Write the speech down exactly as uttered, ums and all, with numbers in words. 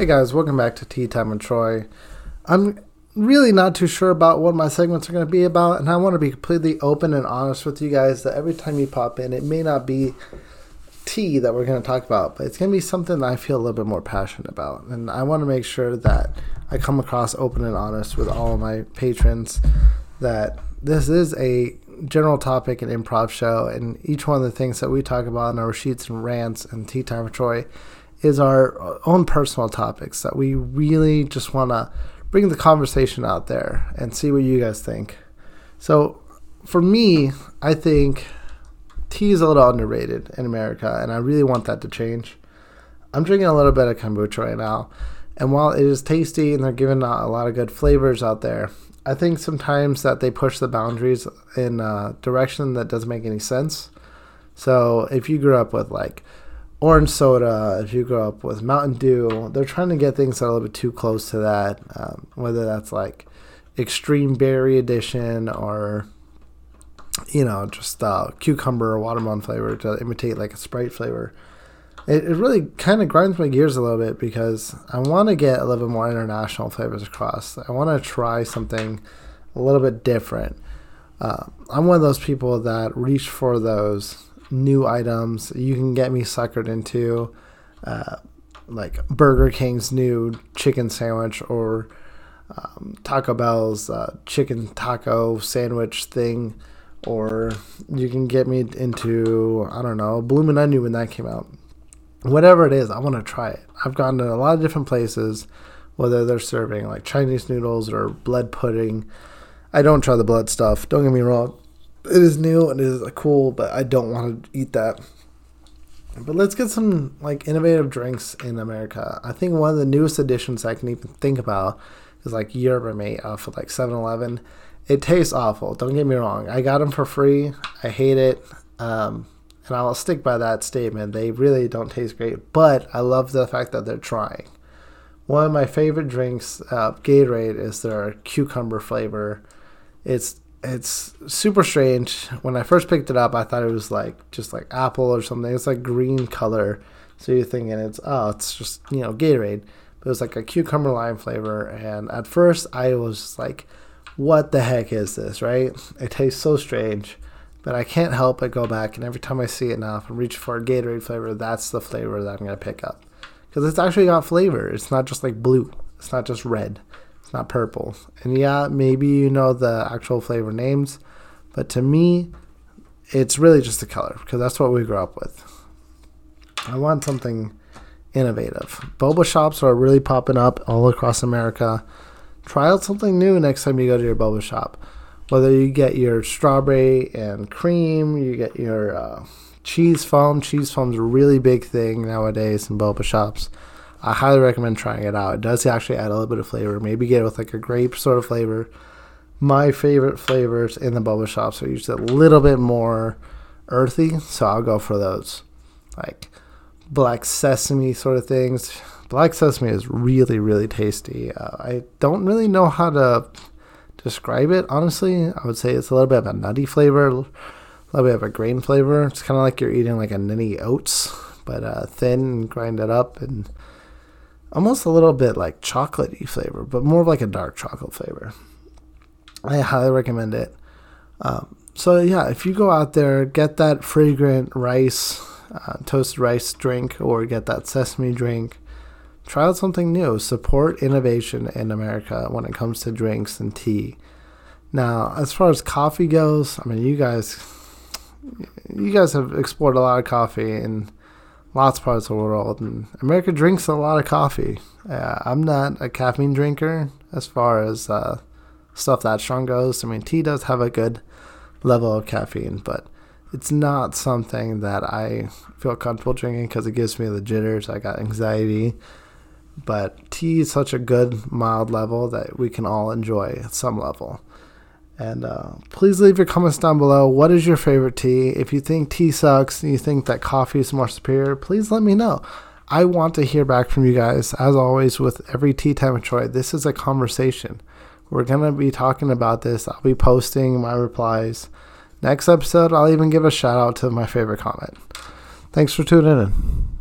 Hey guys, welcome back to Tea Time with Troy. I'm really not too sure about what my segments are going to be about, and I want to be completely open and honest with you guys that every time you pop in, it may not be tea that we're going to talk about, but it's going to be something that I feel a little bit more passionate about, and I want to make sure that I come across open and honest with all of my patrons that this is a general topic and improv show, and each one of the things that we talk about in our sheets and rants and Tea Time with Troy is our own personal topics that we really just want to bring the conversation out there and see what you guys think. So for me, I think tea is a little underrated in America, and I really want that to change. I'm drinking a little bit of kombucha right now, and while it is tasty and they're giving out a lot of good flavors out there, I think sometimes that they push the boundaries in a direction that doesn't make any sense. So if you grew up with like orange soda, if you grow up with Mountain Dew, they're trying to get things that are a little bit too close to that, um, whether that's like extreme berry edition or, you know, just uh, cucumber or watermelon flavor to imitate like a Sprite flavor. It, it really kind of grinds my gears a little bit because I want to get a little bit more international flavors across. I want to try something a little bit different. Uh, I'm one of those people that reach for those new items. You can get me suckered into uh, like Burger King's new chicken sandwich or um, Taco Bell's uh, chicken taco sandwich thing, or you can get me into, I don't know, Bloomin' Onion when that came out. Whatever it is, I want to try it. I've gone to a lot of different places, whether they're serving like Chinese noodles or blood pudding. I don't try the blood stuff, don't get me wrong. It is new and it is cool, but I don't want to eat that. But let's get some like innovative drinks in America. I think one of the newest additions I can even think about is like Yerba Mate off of like seven eleven. It tastes awful. Don't get me wrong. I got them for free. I hate it. Um, and I'll stick by that statement. They really don't taste great, but I love the fact that they're trying. One of my favorite drinks, uh, Gatorade, is their cucumber flavor. It's It's super strange. When I first picked it up, I thought it was like just like apple or something. It's like green color. So you're thinking it's, oh, it's just, you know, Gatorade. But it was like a cucumber lime flavor. And at first I was just like, what the heck is this, right? It tastes so strange. But I can't help but go back. And every time I see it now, if I reach for a Gatorade flavor, that's the flavor that I'm going to pick up. Because it's actually got flavor. It's not just like blue. It's not just red. Not purple. And yeah, maybe you know the actual flavor names, but to me, it's really just the color because that's what we grew up with. I want something innovative. Boba shops are really popping up all across America. Try out something new next time you go to your boba shop. Whether you get your strawberry and cream, you get your uh, cheese foam. Cheese foam's a really big thing nowadays in boba shops. I highly recommend trying it out. It does actually add a little bit of flavor. Maybe get it with like a grape sort of flavor. My favorite flavors in the boba shops are usually a little bit more earthy, so I'll go for those. Like black sesame sort of things. Black sesame is really, really tasty. Uh, I don't really know how to describe it, honestly. I would say it's a little bit of a nutty flavor, a little bit of a grain flavor. It's kind of like you're eating like a nutty oats, but uh, thin and grind it up and almost a little bit like chocolatey flavor, but more of like a dark chocolate flavor. I highly recommend it. Um, so yeah, if you go out there, get that fragrant rice, uh, toasted rice drink, or get that sesame drink. Try out something new. Support innovation in America when it comes to drinks and tea. Now, as far as coffee goes, I mean, you guys, you guys have explored a lot of coffee and lots of parts of the world, and America drinks a lot of coffee. Uh, I'm not a caffeine drinker as far as uh, stuff that strong goes. I mean, tea does have a good level of caffeine, but it's not something that I feel comfortable drinking because it gives me the jitters. I got anxiety, but tea is such a good mild level that we can all enjoy at some level. And uh, please leave your comments down below. What is your favorite tea? If you think tea sucks and you think that coffee is more superior, please let me know. I want to hear back from you guys. As always, with every Tea Time with Troy, this is a conversation. We're going to be talking about this. I'll be posting my replies. Next episode, I'll even give a shout out to my favorite comment. Thanks for tuning in.